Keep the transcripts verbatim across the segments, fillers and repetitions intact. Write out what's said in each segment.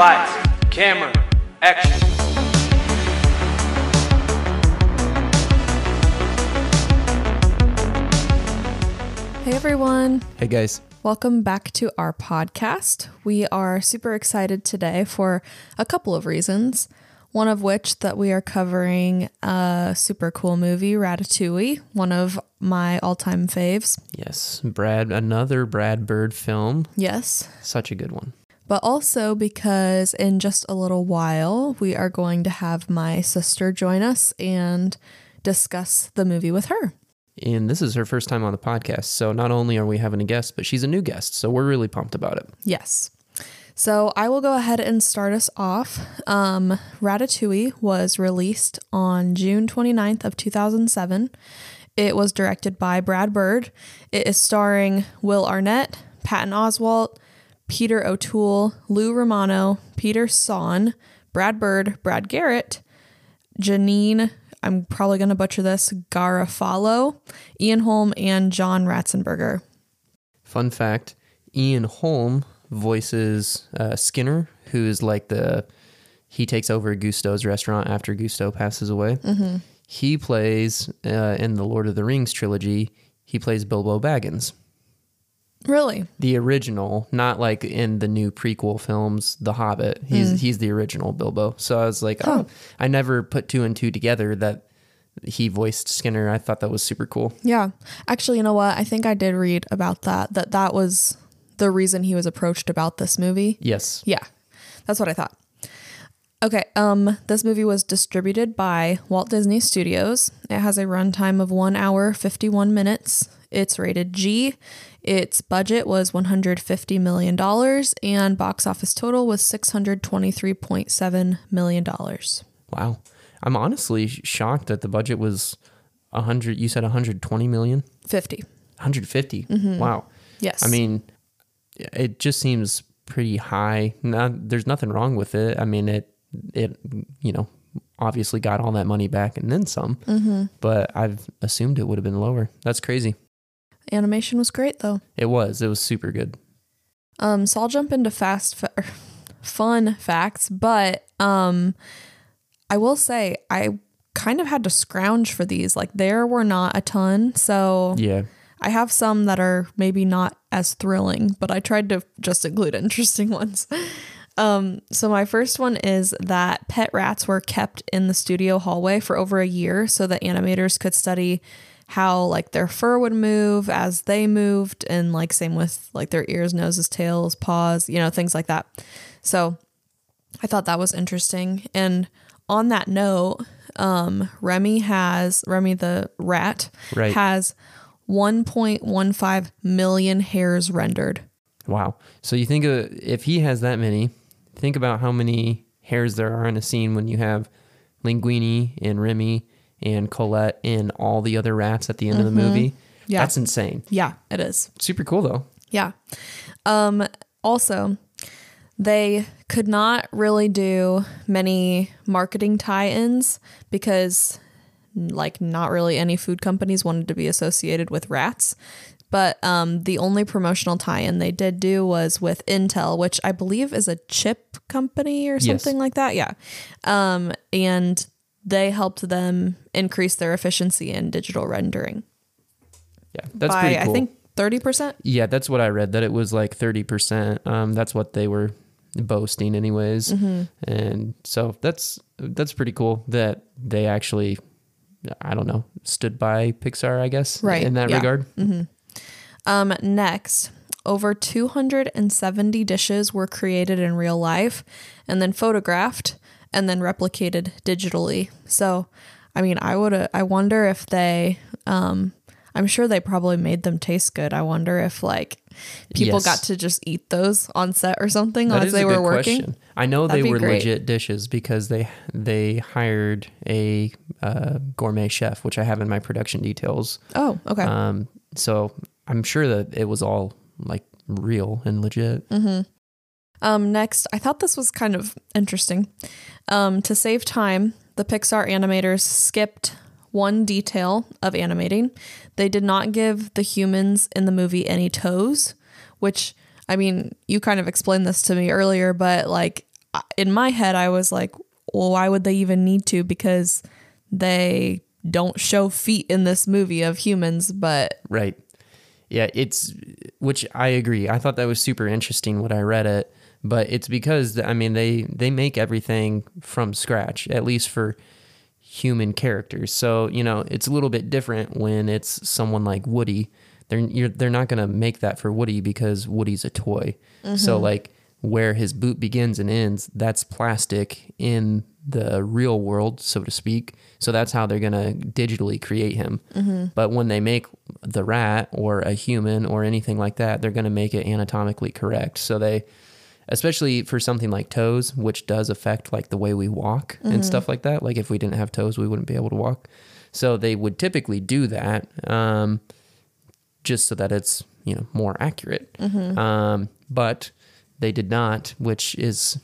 Lights, camera, action. Hey everyone. Hey guys. Welcome back to our podcast. We are super excited today for a couple of reasons. One of which that we are covering a super cool movie, Ratatouille, one of my all-time faves. Yes, Brad, another Brad Bird film. Yes. Such a good one. But also because in just a little while, we are going to have my sister join us and discuss the movie with her. And this is her first time on the podcast, so not only are we having a guest, but she's a new guest, so we're really pumped about it. Yes. So I will go ahead and start us off. Um, Ratatouille was released on June twenty-ninth of two thousand seven. It was directed by Brad Bird. It is starring Will Arnett, Patton Oswalt, Peter O'Toole, Lou Romano, Peter Saun, Brad Bird, Brad Garrett, Janine, I'm probably going to butcher this, Garofalo, Ian Holm, and John Ratzenberger. Fun fact, Ian Holm voices uh, Skinner, who is like the, he takes over Gusteau's restaurant after Gusteau passes away. Mm-hmm. He plays, uh, in the Lord of the Rings trilogy, he plays Bilbo Baggins. Really? The original, not like in the new prequel films, The Hobbit. He's mm. he's the original Bilbo. So I was like, huh. oh, I never put two and two together that he voiced Skinner. I thought that was super cool. Yeah. Actually, you know what? I think I did read about that, that that was the reason he was approached about this movie. Yes. Yeah. That's what I thought. Okay. Um, this movie was distributed by Walt Disney Studios. It has a runtime of one hour, fifty-one minutes. It's rated G. Its budget was one hundred fifty million dollars and box office total was six hundred twenty-three point seven million dollars. Wow. I'm honestly shocked that the budget was one hundred. You said one hundred twenty million? fifty. one hundred fifty. Mm-hmm. Wow. Yes. I mean, it just seems pretty high. Not, there's nothing wrong with it. I mean, it, it, you know, obviously got all that money back and then some, mm-hmm. but I've assumed it would have been lower. That's crazy. Animation was great though. It was. It was super good. Um, so I'll jump into fast fa- fun facts, but um, I will say I kind of had to scrounge for these. Like there were not a ton, so yeah. I have some that are maybe not as thrilling, but I tried to just include interesting ones. Um, so my first one is that pet rats were kept in the studio hallway for over a year so that animators could study how like their fur would move as they moved, and like same with like their ears, noses, tails, paws, you know, things like that. So I thought that was interesting. And on that note, um, Remy has Remy, the rat right. has one point one five million hairs rendered. Wow. So you think of, if he has that many, think about how many hairs there are in a scene when you have Linguini and Remy and Colette and all the other rats at the end mm-hmm. of the movie. Yeah. That's insane. Yeah, it is. Super cool though. Yeah. Um, also, they could not really do many marketing tie-ins because like not really any food companies wanted to be associated with rats. But um, the only promotional tie-in they did do was with Intel, which I believe is a chip company or something yes. like that. Yeah. Um, and they helped them increase their efficiency in digital rendering. Yeah, that's by, pretty cool. I think thirty percent? Yeah, that's what I read, that it was like thirty percent. Um, that's what they were boasting anyways. Mm-hmm. And so that's that's pretty cool that they actually... I don't know, stood by Pixar, I guess, right. in that yeah. regard. Mm-hmm. Um, next, over two hundred seventy dishes were created in real life and then photographed and then replicated digitally. So, I mean, I would, uh, I wonder if they, um, I'm sure they probably made them taste good. I wonder if like people yes. got to just eat those on set or something that as they were working. Question. I know That'd they were great. legit dishes because they they hired a uh, gourmet chef, which I have in my production details. Oh, okay. Um, so I'm sure that it was all like real and legit. Mm-hmm. Um, next, I thought this was kind of interesting. Um, to save time, the Pixar animators skipped one detail of animating. They did not give the humans in the movie any toes, which, I mean, you kind of explained this to me earlier, but like in my head, I was like, well, why would they even need to? Because they don't show feet in this movie of humans, but... Right. Yeah, it's... Which I agree. I thought that was super interesting when I read it, but it's because, I mean, they, they make everything from scratch, at least for human characters. So, you know, it's a little bit different when it's someone like Woody. They're you're, they're not going to make that for Woody because Woody's a toy. Mm-hmm. So, like, where his boot begins and ends, that's plastic in the real world, so to speak. So that's how they're going to digitally create him. Mm-hmm. But when they make the rat or a human or anything like that, they're going to make it anatomically correct. So they, especially for something like toes, which does affect like the way we walk mm-hmm. and stuff like that. Like if we didn't have toes, we wouldn't be able to walk. So they would typically do that um, just so that it's, you know, more accurate. Mm-hmm. Um, but they did not, which is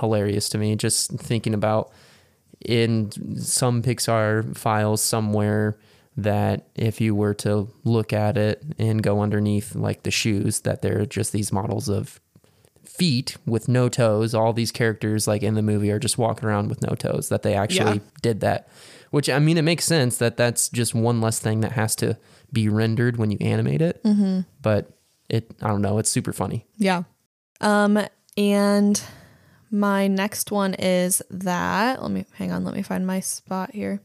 hilarious to me. Just thinking about in some Pixar files somewhere that if you were to look at it and go underneath like the shoes, that they're just these models of feet with no toes. All these characters like in the movie are just walking around with no toes, that they actually yeah. did that, which I mean, it makes sense that that's just one less thing that has to be rendered when you animate it. Mm-hmm. But it, I don't know. It's super funny. Yeah. Um, and my next one is that, let me, hang on, let me find my spot here.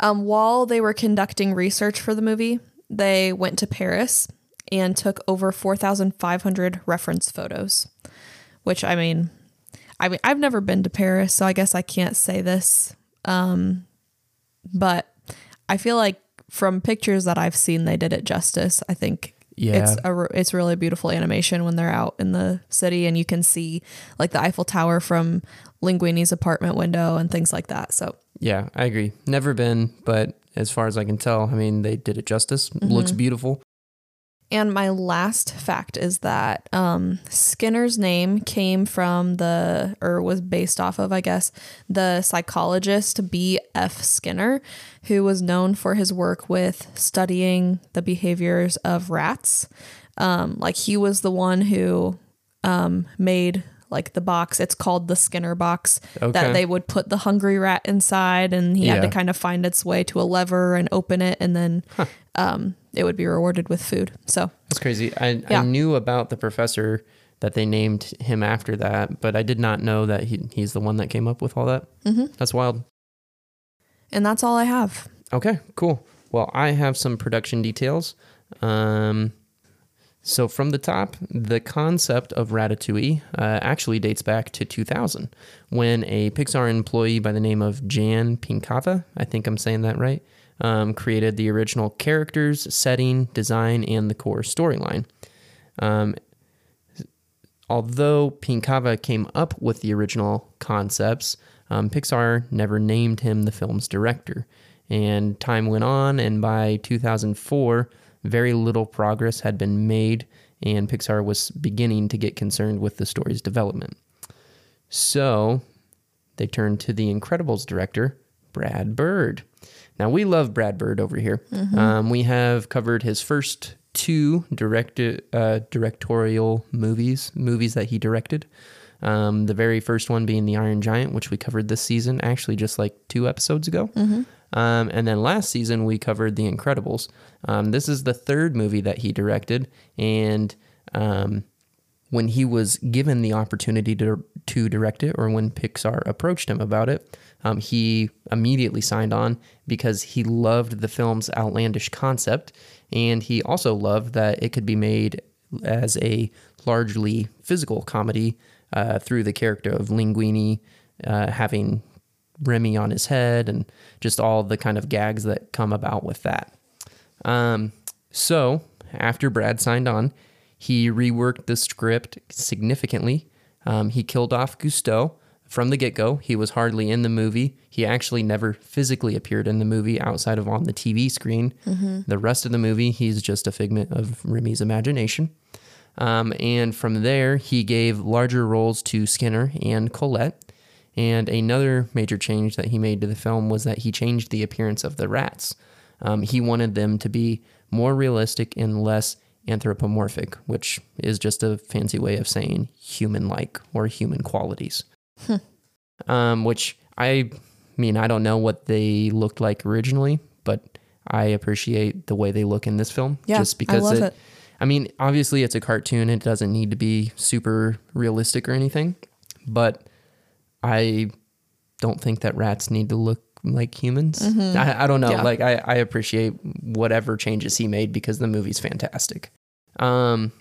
Um, while they were conducting research for the movie, they went to Paris and took over four thousand five hundred reference photos, which I mean, I mean, I've never been to Paris, so I guess I can't say this. Um, but I feel like from pictures that I've seen, they did it justice, I think. Yeah. It's a it's really beautiful animation when they're out in the city and you can see like the Eiffel Tower from Linguini's apartment window and things like that. So yeah, I agree. Never been, but as far as I can tell, I mean, they did it justice. Mm-hmm. Looks beautiful. And my last fact is that um, Skinner's name came from the or was based off of, I guess, the psychologist B F Skinner, who was known for his work with studying the behaviors of rats. Um, like he was the one who um, made like the box. It's called the Skinner box okay. that they would put the hungry rat inside, and he yeah. had to kind of find its way to a lever and open it, and then. Huh. Um, it would be rewarded with food. So that's crazy. I, yeah. I knew about the professor that they named him after that, but I did not know that he, he's the one that came up with all that. Mm-hmm. That's wild. And that's all I have. Okay, cool. Well, I have some production details. Um, so from the top, the concept of Ratatouille uh, actually dates back to two thousand when a Pixar employee by the name of Jan Pinkava, I think I'm saying that right, Um, created the original characters, setting, design, and the core storyline. Um, although Pinkava came up with the original concepts, um, Pixar never named him the film's director. And time went on, and by two thousand four, very little progress had been made, and Pixar was beginning to get concerned with the story's development. So they turned to The Incredibles director, Brad Bird. Now, we love Brad Bird over here. Mm-hmm. Um, we have covered his first two direct, uh, directorial movies, movies that he directed. Um, the very first one being The Iron Giant, which we covered this season, actually just like two episodes ago. Mm-hmm. Um, and then last season, we covered The Incredibles. Um, this is the third movie that he directed. And um, when he was given the opportunity to, to direct it, or when Pixar approached him about it, Um, he immediately signed on because he loved the film's outlandish concept, and he also loved that it could be made as a largely physical comedy uh, through the character of Linguini uh, having Remy on his head and just all the kind of gags that come about with that. Um, so after Brad signed on, he reworked the script significantly. Um, he killed off Gusteau. From the get-go, he was hardly in the movie. He actually never physically appeared in the movie outside of on the T V screen. Mm-hmm. The rest of the movie, he's just a figment of Remy's imagination. Um, and from there, he gave larger roles to Skinner and Colette. And another major change that he made to the film was that he changed the appearance of the rats. Um, he wanted them to be more realistic and less anthropomorphic, which is just a fancy way of saying human-like or human qualities. Huh. Um, which, I mean, I don't know what they looked like originally, but I appreciate the way they look in this film. Yeah, just because I love it, it. I mean, obviously it's a cartoon. It doesn't need to be super realistic or anything, but I don't think that rats need to look like humans. Mm-hmm. I, I don't know. Yeah. Like I, I appreciate whatever changes he made because the movie's fantastic. Um,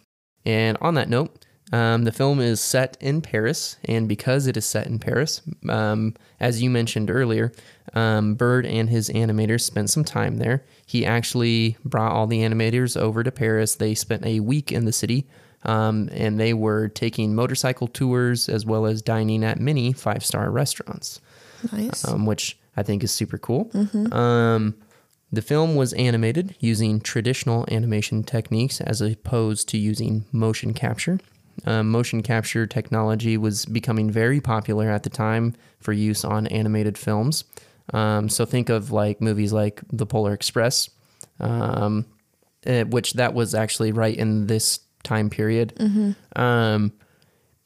and on that note, um, the film is set in Paris, and because it is set in Paris, um, as you mentioned earlier, um, Bird and his animators spent some time there. He actually brought all the animators over to Paris. They spent a week in the city, um, and they were taking motorcycle tours as well as dining at many five-star restaurants. Nice. Um, which I think is super cool. Mm-hmm. Um, the film was animated using traditional animation techniques as opposed to using motion capture. Uh, motion capture technology was becoming very popular at the time for use on animated films. Um, so think of like movies like The Polar Express, um, which that was actually right in this time period. Mm-hmm. Um,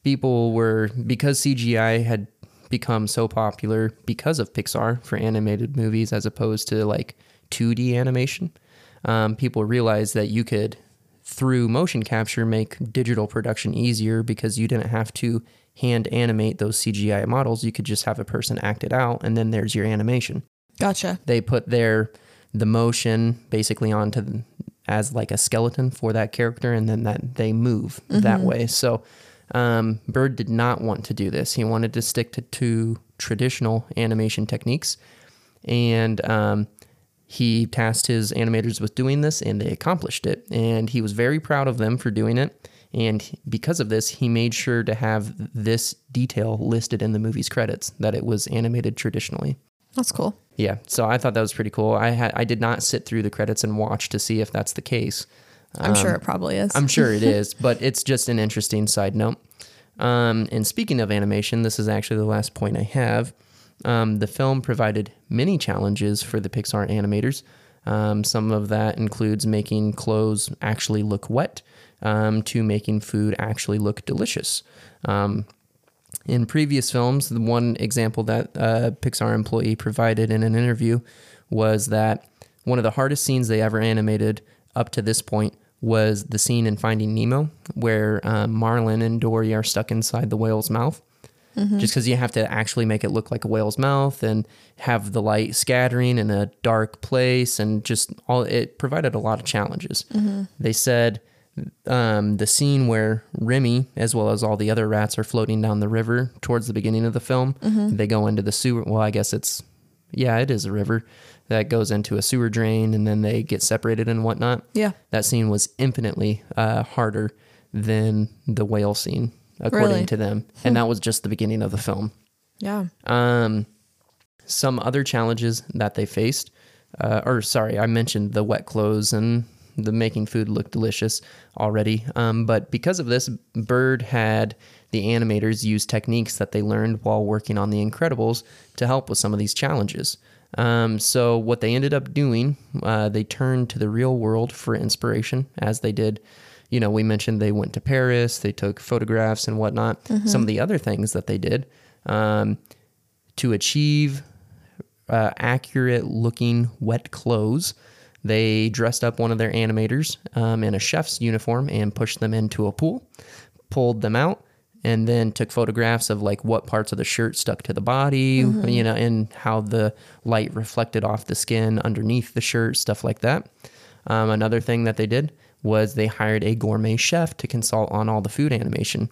people were, because C G I had become so popular because of Pixar for animated movies as opposed to like two D animation, um, people realized that you could, through motion capture, make digital production easier because you didn't have to hand animate those C G I models. You could just have a person act it out, and then there's your animation. Gotcha. They put their the motion basically onto as like a skeleton for that character, and then that they move mm-hmm. that way. So um, Bird did not want to do this. He wanted to stick to, to traditional animation techniques, and um, he tasked his animators with doing this, and they accomplished it. And he was very proud of them for doing it. And because of this, he made sure to have this detail listed in the movie's credits, that it was animated traditionally. That's cool. Yeah. So I thought that was pretty cool. I had I did not sit through the credits and watch to see if that's the case. I'm um, sure it probably is. I'm sure it is, but it's just an interesting side note. Um, and speaking of animation, this is actually the last point I have. Um, the film provided many challenges for the Pixar animators. Um, some of that includes making clothes actually look wet, um, to making food actually look delicious. Um, in previous films, the one example that a Pixar employee provided in an interview was that one of the hardest scenes they ever animated up to this point was the scene in Finding Nemo where uh, Marlin and Dory are stuck inside the whale's mouth. Mm-hmm. Just because you have to actually make it look like a whale's mouth and have the light scattering in a dark place, and just all it provided a lot of challenges. Mm-hmm. They said um, the scene where Remy, as well as all the other rats, are floating down the river towards the beginning of the film. Mm-hmm. They go into the sewer. Well, I guess it's, yeah, it is a river that goes into a sewer drain, and then they get separated and whatnot. Yeah. That scene was infinitely uh, harder than the whale scene, according really? to them. And that was just the beginning of the film. Yeah. Um, some other challenges that they faced, uh, or sorry, I mentioned the wet clothes and the making food look delicious already. Um, but because of this, Bird had the animators use techniques that they learned while working on The Incredibles to help with some of these challenges. Um, so what they ended up doing, uh, they turned to the real world for inspiration, as they did. You know, we mentioned they went to Paris, they took photographs and whatnot. Mm-hmm. Some of the other things that they did um, to achieve uh, accurate looking wet clothes, they dressed up one of their animators um, in a chef's uniform and pushed them into a pool, pulled them out, and then took photographs of like what parts of the shirt stuck to the body, mm-hmm. you know, and how the light reflected off the skin underneath the shirt, stuff like that. Um, another thing that they did was they hired a gourmet chef to consult on all the food animation.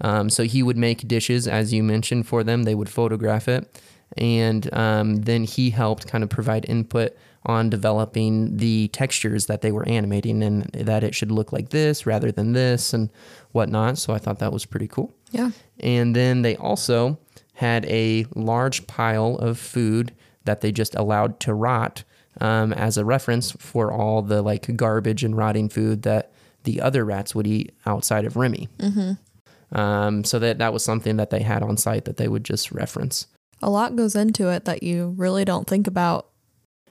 Um, so he would make dishes, as you mentioned, for them. They would photograph it. And um, then he helped kind of provide input on developing the textures that they were animating, and that it should look like this rather than this and whatnot. So I thought that was pretty cool. Yeah. And then they also had a large pile of food that they just allowed to rot, Um, as a reference for all the like garbage and rotting food that the other rats would eat outside of Remy. Mm-hmm. Um, so that, that was something that they had on site that they would just reference. A lot goes into it that you really don't think about.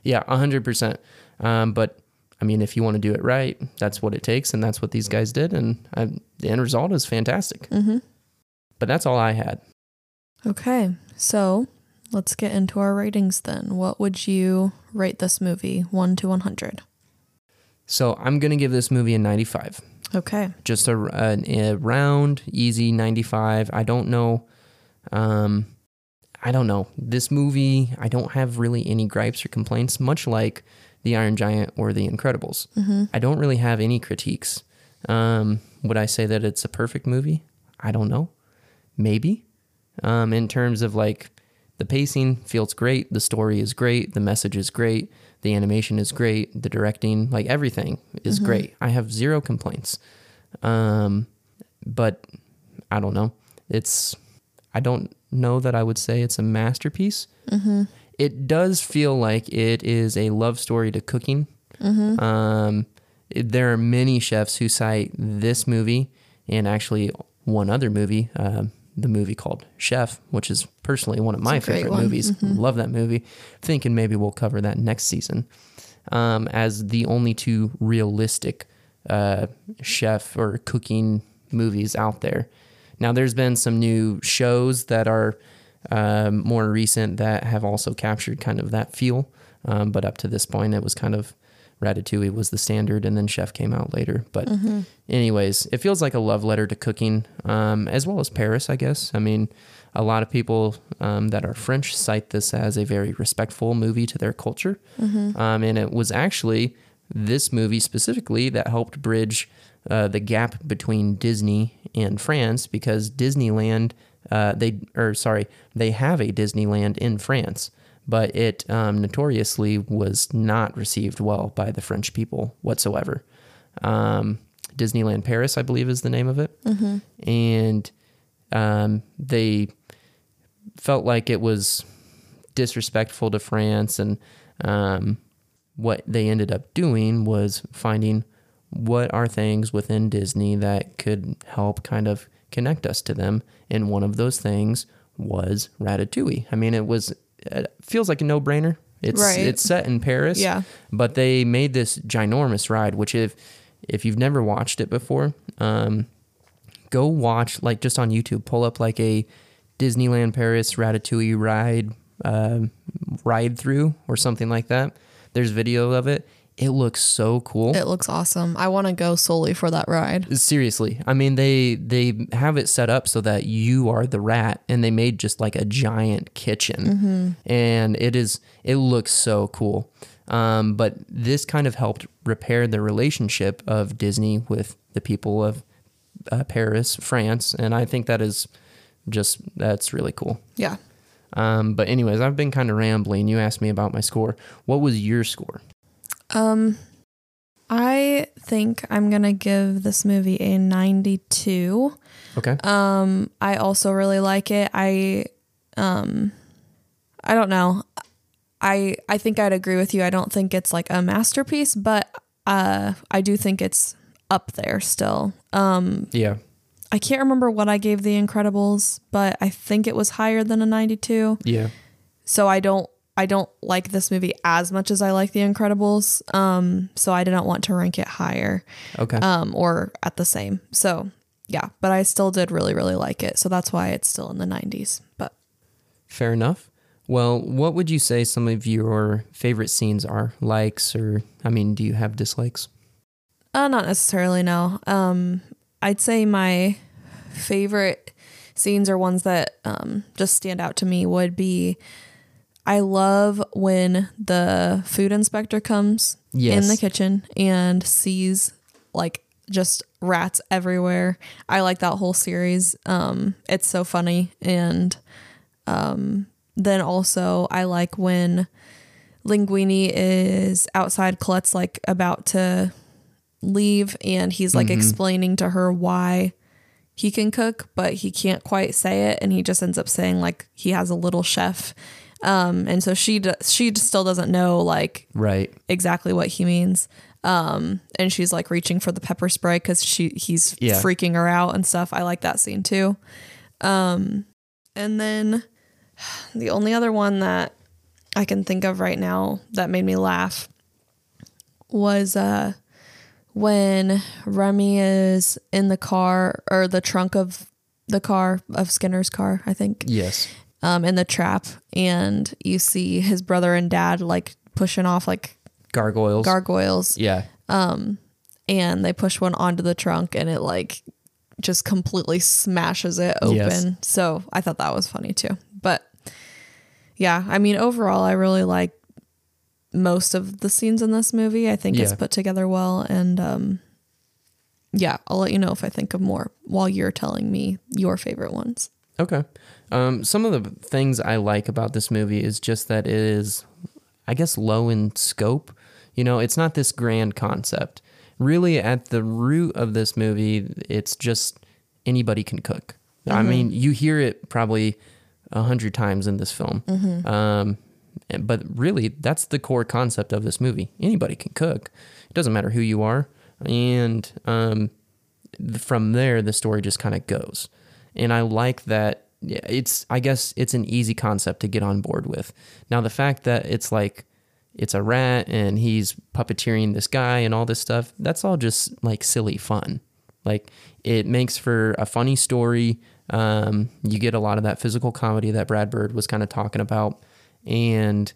Yeah, one hundred percent. Um, but I mean, if you want to do it right, that's what it takes, and that's what these guys did, and I, the end result is fantastic. Mm-hmm. But that's all I had. Okay, so let's get into our ratings then. What would you rate this movie, one to one hundred? So I'm going to give this movie a ninety-five. Okay. Just a, a, a round, easy ninety-five. I don't know. Um, I don't know. This movie, I don't have really any gripes or complaints, much like The Iron Giant or The Incredibles. Mm-hmm. I don't really have any critiques. Um, would I say that it's a perfect movie? I don't know. Maybe. Um, in terms of like the pacing feels great. The story is great. The message is great. The animation is great. The directing, like everything is mm-hmm. great. I have zero complaints. Um, but I don't know. It's, I don't know that I would say it's a masterpiece. Mm-hmm. It does feel like it is a love story to cooking. Mm-hmm. Um, it, there are many chefs who cite this movie and actually one other movie, uh, the movie called Chef, which is personally one of my favorite one. movies. Mm-hmm. Love that movie. Thinking maybe we'll cover that next season um, as the only two realistic uh, chef or cooking movies out there. Now, there's been some new shows that are um, more recent that have also captured kind of that feel. Um, but up to this point, it was kind of Ratatouille was the standard, and then Chef came out later. But mm-hmm. anyways, it feels like a love letter to cooking, um, as well as Paris, I guess. I mean, a lot of people um, that are French cite this as a very respectful movie to their culture. Mm-hmm. Um, and it was actually this movie specifically that helped bridge uh, the gap between Disney and France, because Disneyland, uh, they or sorry, they have a Disneyland in France. But it um, notoriously was not received well by the French people whatsoever. Um, Disneyland Paris, I believe, is the name of it. Mm-hmm. And um, they felt like it was disrespectful to France. And um, what they ended up doing was finding what are things within Disney that could help kind of connect us to them. And one of those things was Ratatouille. I mean, it was... it feels like a no-brainer. It's right. It's set in Paris. Yeah. But they made this ginormous ride, which if if you've never watched it before, um, go watch, like just on YouTube, pull up like a Disneyland Paris Ratatouille ride, uh, ride through or something like that. There's video of it. It looks so cool. It looks awesome. I want to go solely for that ride. Seriously. I mean, they they have it set up so that you are the rat, and they made just like a giant kitchen. Mm-hmm. And it is it looks so cool. Um, but this kind of helped repair the relationship of Disney with the people of uh, Paris, France. And I think that is just, that's really cool. Yeah. Um, but anyways, I've been kind of rambling. You asked me about my score. What was your score? Um, I think I'm going to give this movie a ninety-two. Okay. Um, I also really like it. I, um, I don't know. I, I think I'd agree with you. I don't think it's like a masterpiece, but, uh, I do think it's up there still. Um, yeah. I can't remember what I gave The Incredibles, but I think it was higher than a ninety-two. Yeah. So I don't. I don't like this movie as much as I like The Incredibles. Um, so I didn't want to rank it higher. Okay. Um, or at the same. So yeah, but I still did really, really like it. So that's why it's still in the nineties, but. Fair enough. Well, what would you say some of your favorite scenes are? Likes or, I mean, do you have dislikes? Uh, not necessarily. No. Um, I'd say my favorite scenes or ones that, um, just stand out to me would be, I love when the food inspector comes yes. in the kitchen and sees like just rats everywhere. I like that whole series. Um, it's so funny. And um, then also I like when Linguini is outside Colette's like about to leave and he's like mm-hmm. explaining to her why he can cook, but he can't quite say it. And he just ends up saying like he has a little chef. Um, and so she, d- she still doesn't know like right exactly what he means. Um, and she's like reaching for the pepper spray cause she, he's yeah. freaking her out and stuff. I like that scene too. Um, and then the only other one that I can think of right now that made me laugh was uh, when Remy is in the car, or the trunk of the car, of Skinner's car, I think. Yes. Um, in the trap, and you see his brother and dad like pushing off like gargoyles. Gargoyles. Yeah. Um, and they push one onto the trunk, and it like just completely smashes it open. Yes. So I thought that was funny too. But yeah, I mean, overall, I really like most of the scenes in this movie. I think yeah. it's put together well, and um, yeah, I'll let you know if I think of more while you're telling me your favorite ones. Okay. Um, some of the things I like about this movie is just that it is, I guess, low in scope. You know, it's not this grand concept. Really, at the root of this movie, it's just anybody can cook. Mm-hmm. I mean, you hear it probably a hundred times in this film. Mm-hmm. Um, but really, that's the core concept of this movie. Anybody can cook. It doesn't matter who you are. And um, from there, the story just kind of goes. And I like that. Yeah, it's, I guess it's an easy concept to get on board with. Now, the fact that it's like, it's a rat and he's puppeteering this guy and all this stuff, that's all just like silly fun. Like, it makes for a funny story. Um, you get a lot of that physical comedy that Brad Bird was kind of talking about. And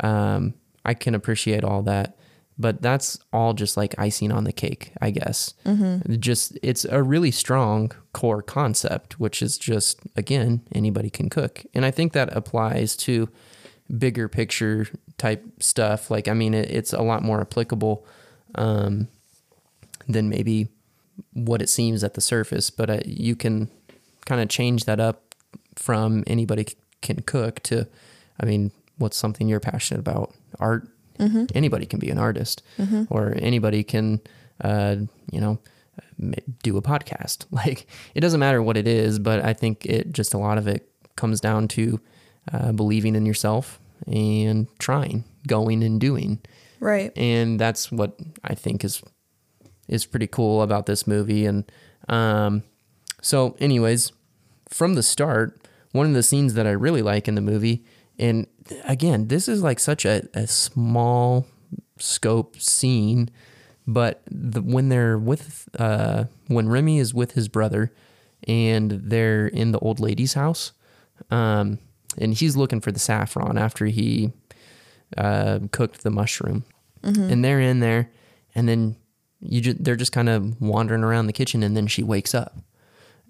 um, I can appreciate all that. But that's all just like icing on the cake, I guess. Mm-hmm. Just, it's a really strong core concept, which is just, again, anybody can cook. And I think that applies to bigger picture type stuff. Like, I mean, it, it's a lot more applicable um, than maybe what it seems at the surface. But uh, you can kind of change that up from anybody can cook to, I mean, what's something you're passionate about? Art. Mm-hmm. Anybody can be an artist, mm-hmm. or anybody can, uh, you know, do a podcast. Like, it doesn't matter what it is, but I think it just, a lot of it comes down to uh, believing in yourself and trying, going and doing. Right. And that's what I think is, is pretty cool about this movie. And um, so anyways, from the start, one of the scenes that I really like in the movie, and again, this is like such a, a small scope scene, but the, when they're with, uh, when Remy is with his brother and they're in the old lady's house, um, and he's looking for the saffron after he uh, cooked the mushroom, mm-hmm. and they're in there, and then you ju- they're just kind of wandering around the kitchen, and then she wakes up.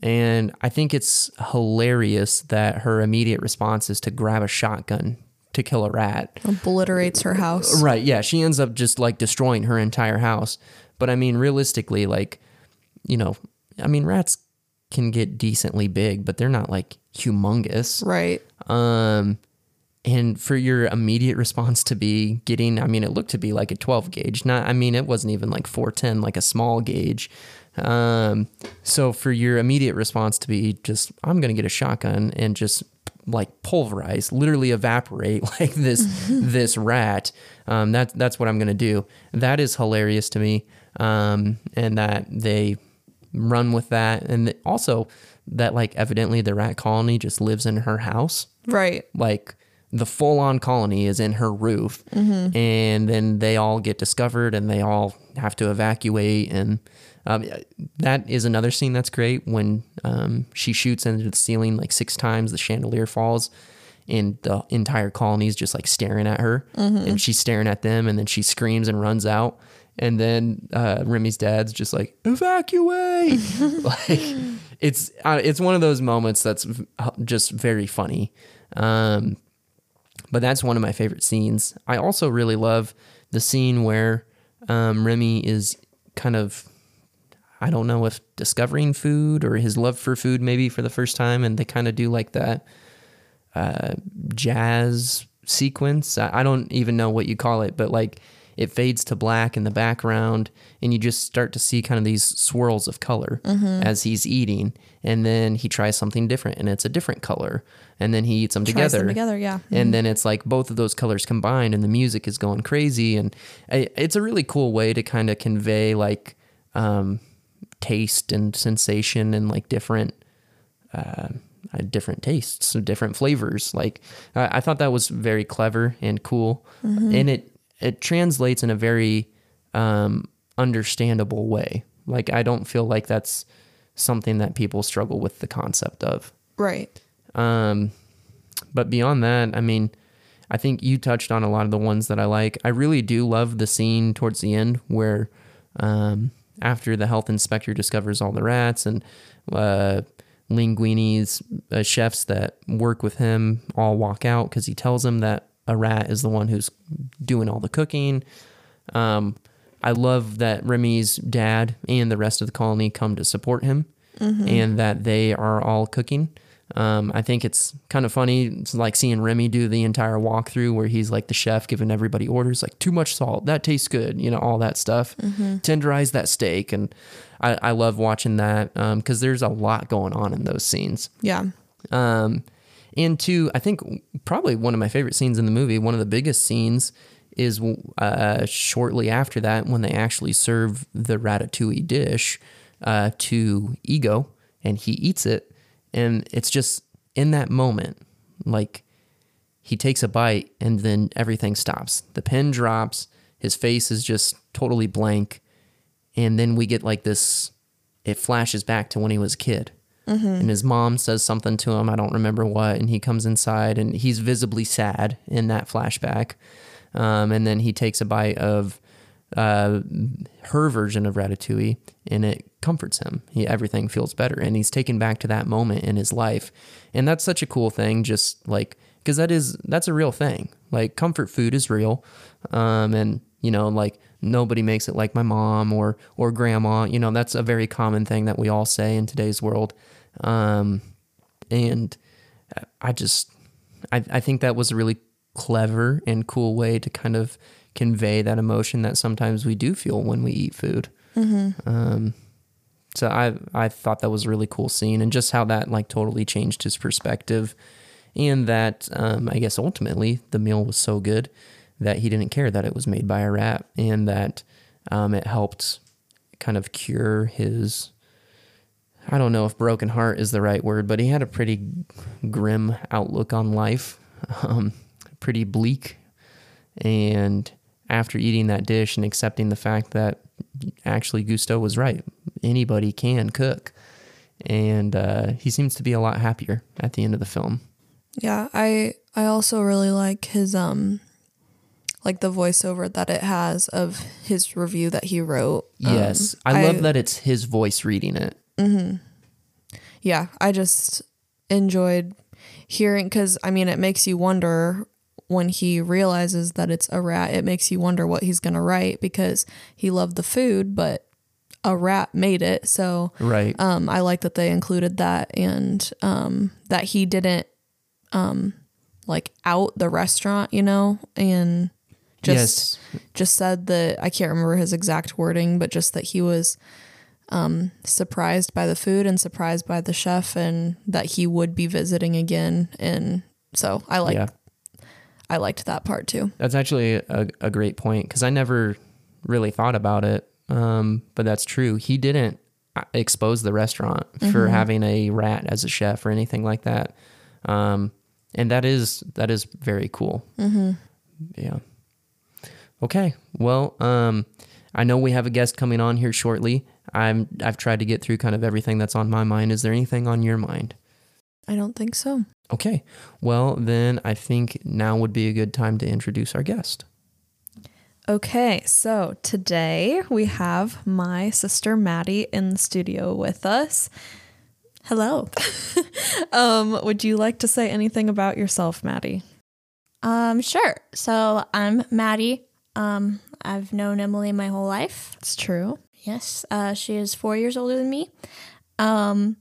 And I think it's hilarious that her immediate response is to grab a shotgun to kill a rat. Obliterates her house. Right, yeah. She ends up just, like, destroying her entire house. But, I mean, realistically, like, you know, I mean, rats can get decently big, but they're not, like, humongous. Right. Um, and for your immediate response to be getting, I mean, it looked to be, like, a twelve gauge. Not, I mean, it wasn't even, like, four ten, like a small gauge. Um, so for your immediate response to be just, I'm going to get a shotgun and just like pulverize, literally evaporate like this, this rat. Um, that, that's what I'm going to do. That is hilarious to me. Um, and that they run with that. And also that, like, evidently the rat colony just lives in her house. Right. Like, the full on colony is in her roof, mm-hmm. and then they all get discovered and they all have to evacuate. And, Um, that is another scene that's great when um, she shoots into the ceiling like six times, the chandelier falls, and the entire colony is just like staring at her, mm-hmm. and she's staring at them, and then she screams and runs out, and then uh, Remy's dad's just like, evacuate! Like, it's uh, it's one of those moments that's just very funny. Um, but that's one of my favorite scenes. I also really love the scene where um, Remy is kind of, I don't know if discovering food or his love for food maybe for the first time, and they kind of do like that uh, jazz sequence. I don't even know what you call it, but like it fades to black in the background and you just start to see kind of these swirls of color, mm-hmm. as he's eating, and then he tries something different and it's a different color, and then he eats them tries together. Them together, yeah. Mm-hmm. And then it's like both of those colors combined and the music is going crazy, and it's a really cool way to kind of convey like um, taste and sensation and like different uh, different tastes, different flavors. Like I, I thought that was very clever and cool, mm-hmm. and it it translates in a very um, understandable way. Like, I don't feel like that's something that people struggle with the concept of. Right. Um, but beyond that, I mean, I think you touched on a lot of the ones that I like. I really do love the scene towards the end where, um, after the health inspector discovers all the rats and, uh, Linguini's uh, chefs that work with him all walk out because he tells them that a rat is the one who's doing all the cooking. Um, I love that Remy's dad and the rest of the colony come to support him, mm-hmm. and that they are all cooking. Um, I think it's kind of funny. It's like seeing Remy do the entire walkthrough where he's like the chef giving everybody orders, like too much salt, that tastes good, you know, all that stuff. Mm-hmm. Tenderize that steak. And I, I love watching that because um, there's a lot going on in those scenes. Yeah. Um, and two, I think probably one of my favorite scenes in the movie, one of the biggest scenes, is uh, shortly after that when they actually serve the ratatouille dish uh, to Ego and he eats it. And it's just in that moment, like he takes a bite and then everything stops. The pen drops. His face is just totally blank. And then we get like this, it flashes back to when he was a kid. Mm-hmm. And his mom says something to him. I don't remember what. And he comes inside and he's visibly sad in that flashback. Um, and then he takes a bite of uh, her version of ratatouille and it comforts him. He, everything feels better. And he's taken back to that moment in his life. And that's such a cool thing. Just like, cause that is, that's a real thing. Like comfort food is real. Um, and you know, like nobody makes it like my mom or, or grandma, you know, that's a very common thing that we all say in today's world. Um, and I just, I, I think that was a really clever and cool way to kind of convey that emotion that sometimes we do feel when we eat food. Mm-hmm. Um, so I, I thought that was a really cool scene, and just how that like totally changed his perspective, and that, um, I guess ultimately the meal was so good that he didn't care that it was made by a rat, and that, um, it helped kind of cure his, I don't know if broken heart is the right word, but he had a pretty grim outlook on life. Um, pretty bleak. And after eating that dish and accepting the fact that actually Gusteau was right, anybody can cook. And uh, he seems to be a lot happier at the end of the film. Yeah, I I also really like his, um, like the voiceover that it has of his review that he wrote. Yes, um, I love I, that it's his voice reading it. Mm-hmm. Yeah, I just enjoyed hearing, because I mean, it makes you wonder when he realizes that it's a rat, it makes you wonder what he's going to write, because he loved the food, but a rat made it. So right. um, I like that they included that, and um, that he didn't um, like out the restaurant, you know, and just, yes. just said that, I can't remember his exact wording, but just that he was um, surprised by the food and surprised by the chef, and that he would be visiting again. And so I like yeah. I liked that part too. That's actually a, a great point, because I never really thought about it, um, but that's true. He didn't expose the restaurant mm-hmm. for having a rat as a chef or anything like that, um, and that is that is very cool. Mm-hmm. Yeah. Okay. Well, um, I know we have a guest coming on here shortly. I'm I've tried to get through kind of everything that's on my mind. Is there anything on your mind? I don't think so. Okay. Well, then I think now would be a good time to introduce our guest. Okay. So today we have my sister Maddie in the studio with us. Hello. um, would you like to say anything about yourself, Maddie? Um, sure. So I'm Maddie. Um, I've known Emily my whole life. It's true. Yes. Uh, she is four years older than me. Um,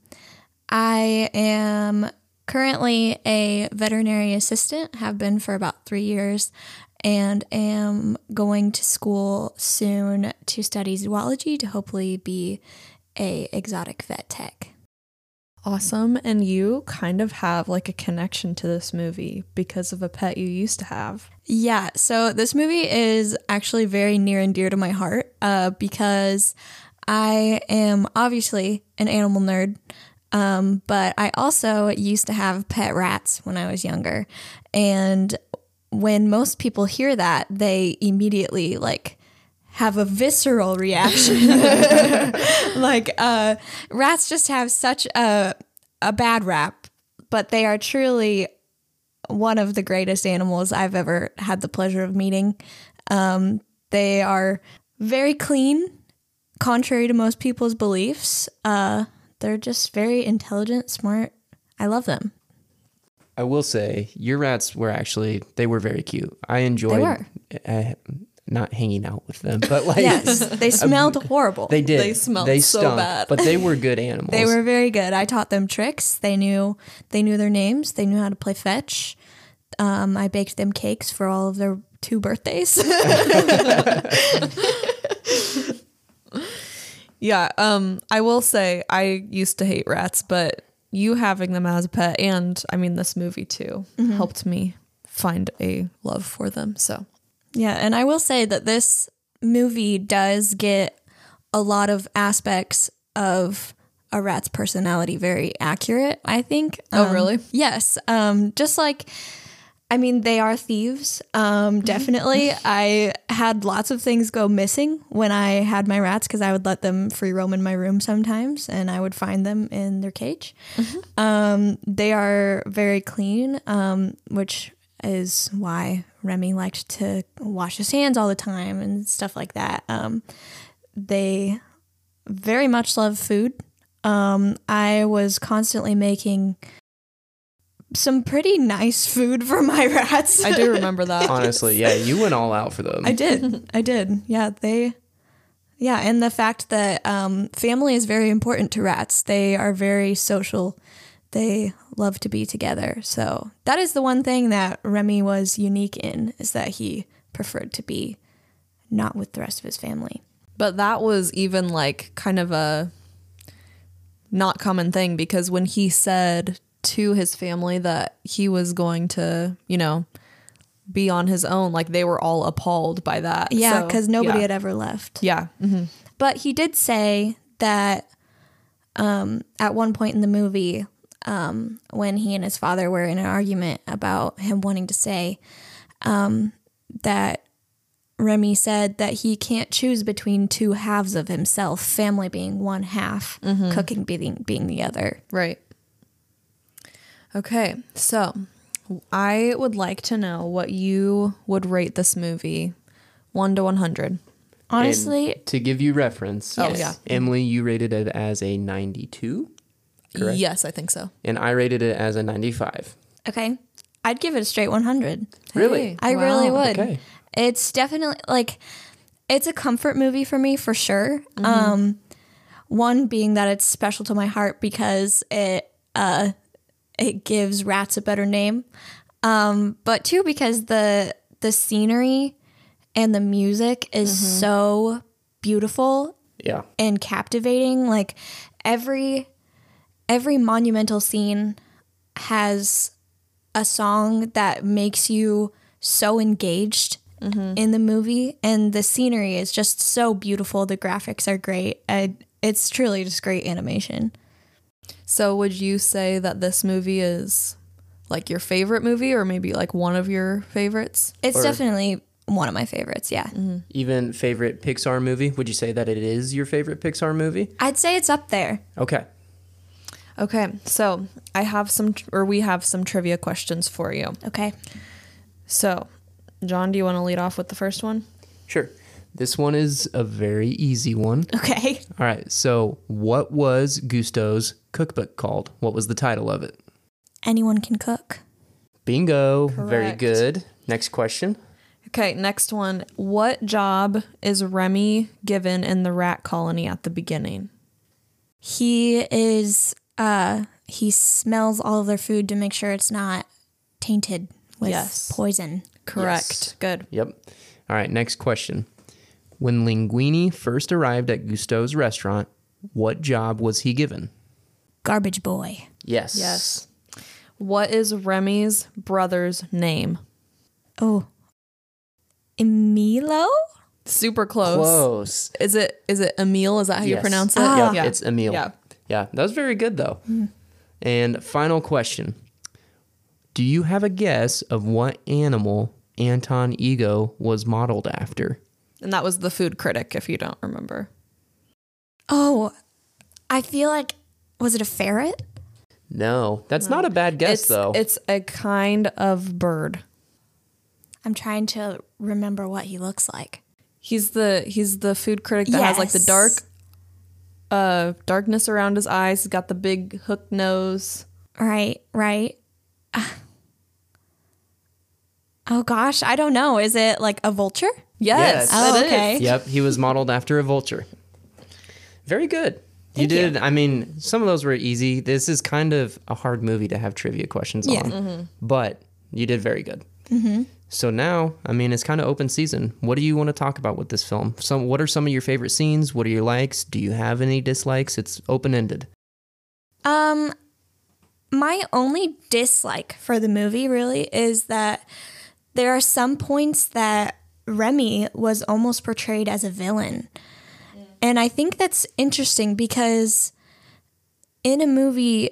I am currently a veterinary assistant, have been for about three years, and am going to school soon to study zoology to hopefully be a exotic vet tech. Awesome. And you kind of have like a connection to this movie because of a pet you used to have. Yeah. So this movie is actually very near and dear to my heart uh, because I am obviously an animal nerd. Um, but I also used to have pet rats when I was younger. And when most people hear that, they immediately like have a visceral reaction. Like, uh, rats just have such a, a bad rap, but they are truly one of the greatest animals I've ever had the pleasure of meeting. Um, they are very clean, contrary to most people's beliefs. Uh, they're just very intelligent, smart. I love them. I will say your rats were actually, they were very cute. I enjoyed uh, not hanging out with them, but like, yes, they smelled um, horrible. They did. They smelled they so stunk, bad, but they were good animals. They were very good. I taught them tricks. They knew, they knew their names. They knew how to play fetch. Um, I baked them cakes for all of their two birthdays. Yeah. Um, I will say I used to hate rats, but you having them as a pet, and I mean this movie too, mm-hmm. helped me find a love for them. So, yeah, and I will say that this movie does get a lot of aspects of a rat's personality very accurate, I think. Oh, um, really? Yes. Um, just like, I mean, they are thieves. Um, definitely. I had lots of things go missing when I had my rats because I would let them free roam in my room sometimes and I would find them in their cage. Mm-hmm. Um, they are very clean, um, which is why Remy liked to wash his hands all the time and stuff like that. Um, they very much love food. Um, I was constantly making some pretty nice food for my rats. I do remember that. Honestly, yeah, you went all out for them. I did. I did. Yeah, they, yeah, and the fact that um, family is very important to rats. They are very social. They love to be together. So that is the one thing that Remy was unique in, is that he preferred to be not with the rest of his family. But that was even like kind of a not common thing, because when he said to his family that he was going to, you know, be on his own, like they were all appalled by that. Yeah, because so, nobody yeah. had ever left. Yeah. Mm-hmm. But he did say that um, at one point in the movie, um, when he and his father were in an argument about him wanting to stay, um, that Remy said that he can't choose between two halves of himself, family being one half, mm-hmm. cooking being, being the other. Right. Okay, so I would like to know what you would rate this movie, one to one hundred. Honestly. And to give you reference, yes. Oh, yeah. Emily, you rated it as a ninety-two, correct? Yes, I think so. And I rated it as a ninety-five. Okay, I'd give it a straight one hundred. Really? Hey, I wow. really would. Okay. It's definitely, like, it's a comfort movie for me, for sure. Mm-hmm. Um, one being that it's special to my heart because it... Uh, It gives rats a better name. Um, but two, because the the scenery and the music is mm-hmm. so beautiful yeah. and captivating. Like every every monumental scene has a song that makes you so engaged mm-hmm. in the movie. And the scenery is just so beautiful. The graphics are great. I, it's truly just great animation. So would you say that this movie is like your favorite movie, or maybe like one of your favorites? It's or definitely one of my favorites, yeah. Mm-hmm. Even favorite Pixar movie? Would you say that it is your favorite Pixar movie? I'd say it's up there. Okay. Okay, so I have some, or we have some trivia questions for you. Okay. So, John, do you want to lead off with the first one? Sure. This one is a very easy one. Okay. All right. So what was Gusteau's cookbook called? What was the title of it? Anyone Can Cook. Bingo. Correct. Very good. Next question. Okay. Next one. What job is Remy given in the rat colony at the beginning? He is, uh, he smells all of their food to make sure it's not tainted with yes. poison. Correct. Yes. Good. Yep. All right. Next question. When Linguini first arrived at Gusteau's restaurant, what job was he given? Garbage boy. Yes. Yes. What is Remy's brother's name? Oh, Emile? Super close. Close. Is it? Is it Emile? Is that how yes. you pronounce it? Ah. Yeah, yeah, it's Emile. Yeah. Yeah, that was very good, though. Mm. And final question. Do you have a guess of what animal Anton Ego was modeled after? And that was The Food Critic, if you don't remember. Oh, I feel like, was it a ferret? No, that's no. not a bad guess, it's, though. It's a kind of bird. I'm trying to remember what he looks like. He's the he's the food critic that yes. has like the dark uh, darkness around his eyes. He's got the big hook nose. Right, right. Uh, oh, gosh. I don't know. Is it like a vulture? Yes. yes. Oh, okay. Is. Yep. He was modeled after a vulture. Very good. Thank you did. You. I mean, some of those were easy. This is kind of a hard movie to have trivia questions yeah. on, mm-hmm. but you did very good. Mm-hmm. So now, I mean, it's kind of open season. What do you want to talk about with this film? Some, what are some of your favorite scenes? What are your likes? Do you have any dislikes? It's open-ended. Um, my only dislike for the movie really is that there are some points that Remy was almost portrayed as a villain. Yeah. And I think that's interesting because in a movie,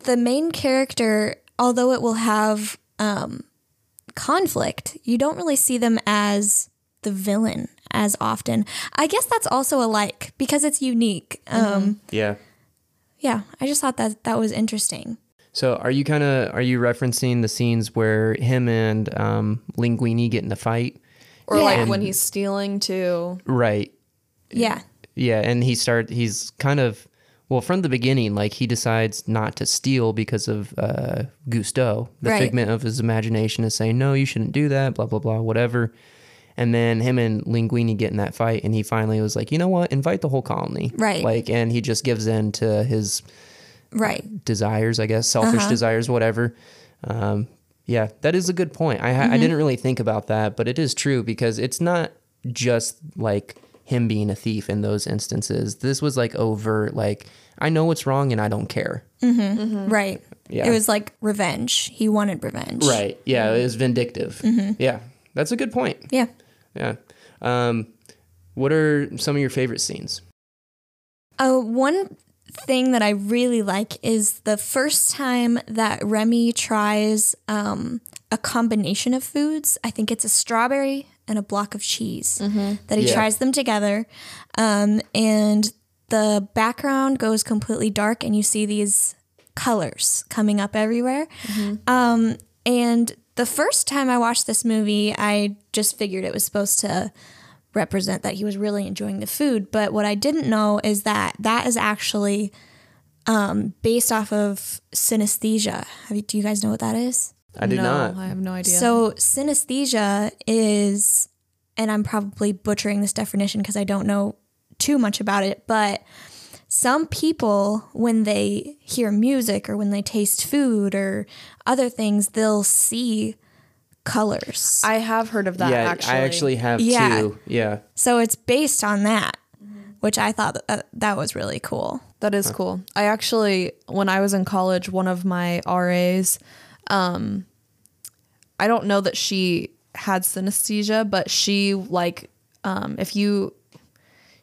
the main character, although it will have... Um, conflict, you don't really see them as the villain as often. I guess that's also a like because it's unique. Mm-hmm. Um, yeah. Yeah. I just thought that that was interesting. So are you kind of, are you referencing the scenes where him and um, Linguini get in a fight? Or yeah. like when he's stealing too. Right. Yeah. Yeah. And he start, he's kind of, well, from the beginning, like he decides not to steal because of uh, Gusteau. The right. figment of his imagination is saying, no, you shouldn't do that, blah, blah, blah, whatever. And then him and Linguini get in that fight, and he finally was like, you know what, invite the whole colony. Right. Like, and he just gives in to his right desires, I guess, selfish uh-huh. desires, whatever. Um, yeah, that is a good point. I, mm-hmm. I didn't really think about that, but it is true because it's not just like... him being a thief in those instances. This was like overt, like, I know what's wrong and I don't care. Mm-hmm. Mm-hmm. Right. Yeah. It was like revenge. He wanted revenge. Right. Yeah. It was vindictive. Mm-hmm. Yeah. That's a good point. Yeah. Yeah. Um, what are some of your favorite scenes? Uh, one thing that I really like is the first time that Remy tries um, a combination of foods. I think it's a strawberry and a block of cheese mm-hmm. that he yeah. tries them together. Um, and the background goes completely dark and you see these colors coming up everywhere. Mm-hmm. Um, and the first time I watched this movie, I just figured it was supposed to represent that he was really enjoying the food. But what I didn't know is that that is actually um, based off of synesthesia. Have you, do you guys know what that is? I do no, not. I have no idea. So synesthesia is, and I'm probably butchering this definition because I don't know too much about it, but some people, when they hear music or when they taste food or other things, they'll see colors. I have heard of that, yeah, actually. I actually have, yeah. too. Yeah. So it's based on that, which I thought that, that was really cool. That is huh. cool. I actually, when I was in college, one of my R As... Um, I don't know that she had synesthesia, but she like, um, if you,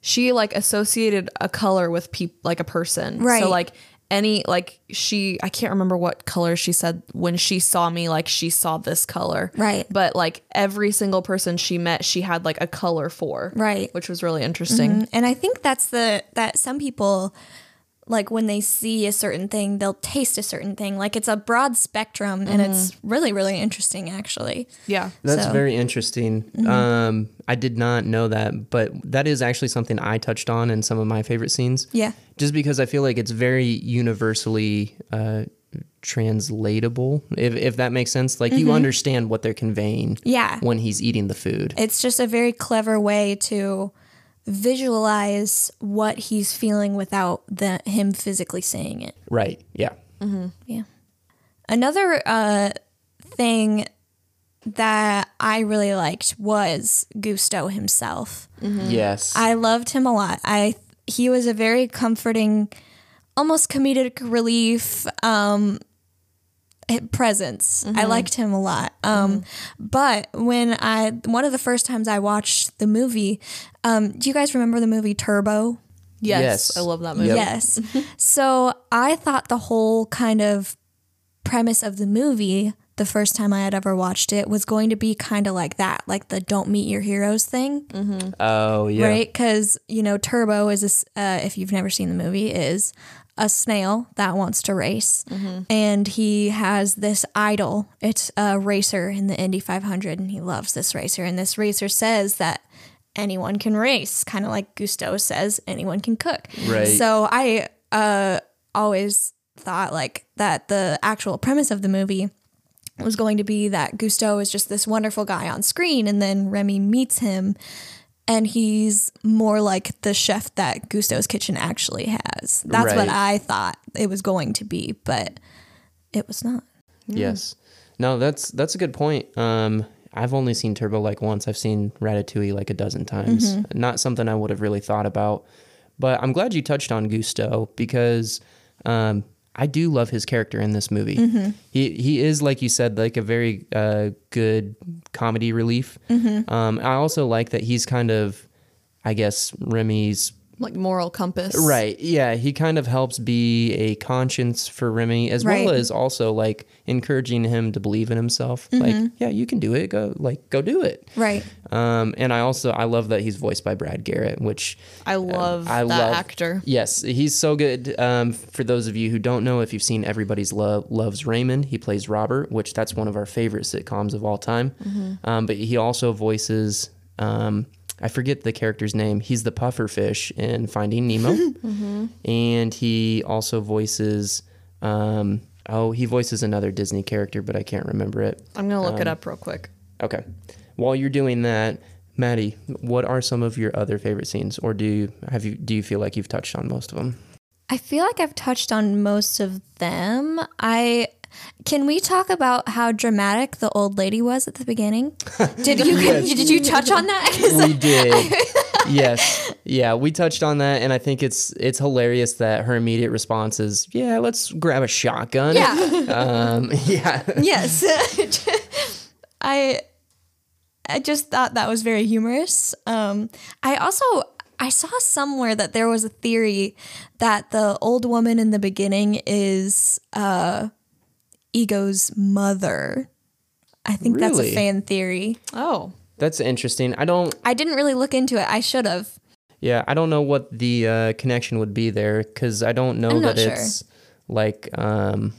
she like associated a color with people, like a person. Right. So like any, like she, I can't remember what color she said when she saw me, like she saw this color. Right. But like every single person she met, she had like a color for. Right. Which was really interesting. Mm-hmm. And I think that's the, that some people like when they see a certain thing, they'll taste a certain thing. Like it's a broad spectrum and mm-hmm. it's really, really interesting actually. Yeah. That's so. very interesting. Mm-hmm. Um, I did not know that, but that is actually something I touched on in some of my favorite scenes. Yeah. Just because I feel like it's very universally uh, translatable, if, if that makes sense. Like mm-hmm. you understand what they're conveying yeah. when he's eating the food. It's just a very clever way to... visualize what he's feeling without the him physically saying it. Right. Yeah. Mm-hmm. Yeah. Another uh, thing that I really liked was Gusteau himself. Mm-hmm. Yes. I loved him a lot. I he was a very comforting, almost comedic relief um, presence. Mm-hmm. I liked him a lot. Um, mm-hmm. But when I one of the first times I watched the movie. Um, do you guys remember the movie Turbo? Yes. yes. I love that movie. Yep. Yes. So I thought the whole kind of premise of the movie, the first time I had ever watched it was going to be kind of like that, like the don't meet your heroes thing. Mm-hmm. Oh, yeah. Right? Because, you know, Turbo is, a, uh, if you've never seen the movie, is a snail that wants to race. Mm-hmm. And he has this idol. It's a racer in the Indy five hundred, and he loves this racer. And this racer says that anyone can race, kind of like Gusteau says anyone can cook. Right. So I uh, always thought like that the actual premise of the movie was going to be that Gusteau is just this wonderful guy on screen, and then Remy meets him, and he's more like the chef that Gusteau's kitchen actually has. That's right. What I thought it was going to be, but it was not. Mm. Yes. No, that's that's a good point. Um, I've only seen Turbo like once. I've seen Ratatouille like a dozen times. Mm-hmm. Not something I would have really thought about. But I'm glad you touched on Gusteau, because um, I do love his character in this movie. Mm-hmm. He he is, like you said, like a very uh, good comedy relief. Mm-hmm. Um, I also like that he's kind of, I guess, Remy's... like moral compass. Right, yeah. He kind of helps be a conscience for Remy, as right. well as also like encouraging him to believe in himself. Mm-hmm. Like, yeah, you can do it. Go like go do it. Right. Um and I also I love that he's voiced by Brad Garrett, which I love uh, I that love, actor. Yes, he's so good. Um for those of you who don't know, if you've seen Everybody's Love Loves Raymond, he plays Robert, which that's one of our favorite sitcoms of all time. Mm-hmm. Um but he also voices um I forget the character's name. He's the puffer fish in Finding Nemo. Mm-hmm. And he also voices, um, oh, he voices another Disney character, but I can't remember it. I'm going to look um, it up real quick. Okay. While you're doing that, Maddie, what are some of your other favorite scenes? Or do you, have you, do you feel like you've touched on most of them? I feel like I've touched on most of them. I... Can we talk about how dramatic the old lady was at the beginning? Did you yes. did you touch on that? We did. Yes. Yeah, we touched on that, and I think it's it's hilarious that her immediate response is, yeah, let's grab a shotgun. Yeah. Um, yeah. Yes. I I just thought that was very humorous. Um, I also... I saw somewhere that there was a theory that the old woman in the beginning is... Uh, Ego's mother. I think really? That's a fan theory. Oh, that's interesting. I don't. I didn't really look into it. I should have. Yeah, I don't know what the uh, connection would be there, because I don't know that sure. it's like. Um,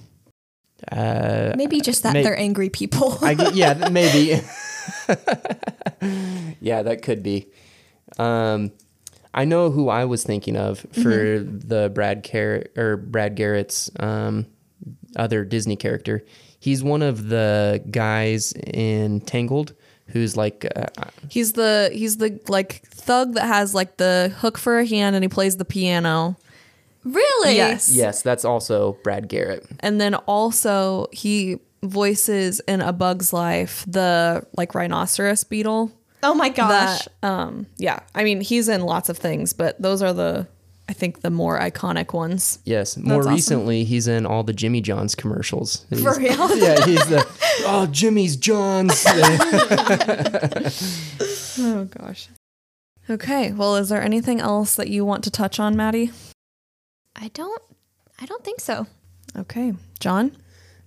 uh, maybe just that may- they're angry people. I, yeah, maybe. Yeah, that could be. Um, I know who I was thinking of for mm-hmm. the Brad Car- or Brad Garrett's. Um, other Disney character. He's one of the guys in Tangled who's like uh, he's the he's the like thug that has like the hook for a hand and he plays the piano. Really? Yes. Yes, that's also Brad Garrett. And then also he voices in A Bug's Life the like rhinoceros beetle. Oh my gosh. That, um yeah. I mean, he's in lots of things, but those are the I think the more iconic ones. Yes. More That's awesome. Recently, he's in all the Jimmy John's commercials. He's, For real? Yeah, he's the, oh, Jimmy's John's. Oh, gosh. Okay. Well, is there anything else that you want to touch on, Maddie? I don't, I don't think so. Okay. John?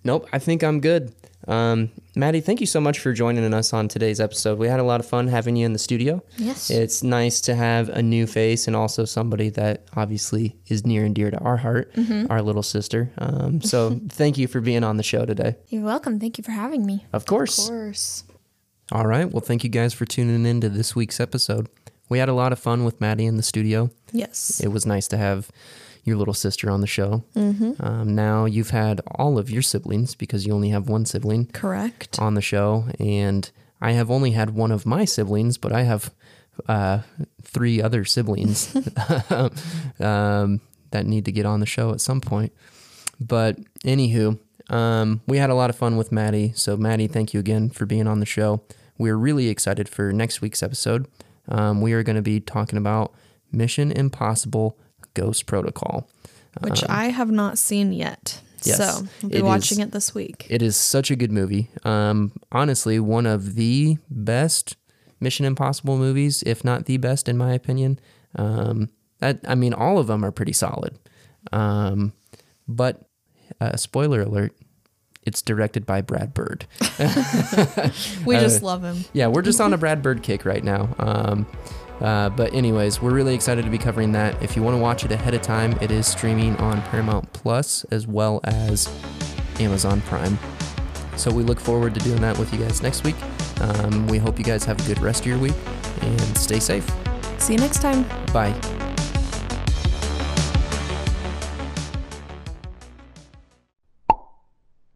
Nope. I think I'm good. Um, Maddie, thank you so much for joining us on today's episode. We had a lot of fun having you in the studio. Yes. It's nice to have a new face and also somebody that obviously is near and dear to our heart, mm-hmm. our little sister. Um, so thank you for being on the show today. You're welcome. Thank you for having me. Of course. Of course. All right. Well, thank you guys for tuning in to this week's episode. We had a lot of fun with Maddie in the studio. Yes. It was nice to have your little sister on the show. Mm-hmm. Um, now you've had all of your siblings, because you only have one sibling. Correct. On the show. And I have only had one of my siblings, but I have uh, three other siblings um, that need to get on the show at some point. But anywho, um, we had a lot of fun with Maddie. So Maddie, thank you again for being on the show. We're really excited for next week's episode. Um, we are going to be talking about Mission Impossible Ghost Protocol, which um, I have not seen yet. Yes, so I'll be it watching is, it this week. It is such a good movie. Um, honestly, one of the best Mission Impossible movies, if not the best, in my opinion. Um, that, I mean, all of them are pretty solid. Um, but uh, spoiler alert, it's directed by Brad Bird. We just uh, love him. Yeah, we're just on a Brad Bird kick right now. Um, uh, but anyways, we're really excited to be covering that. If you want to watch it ahead of time, it is streaming on Paramount Plus as well as Amazon Prime. So we look forward to doing that with you guys next week. Um, we hope you guys have a good rest of your week and stay safe. See you next time. Bye.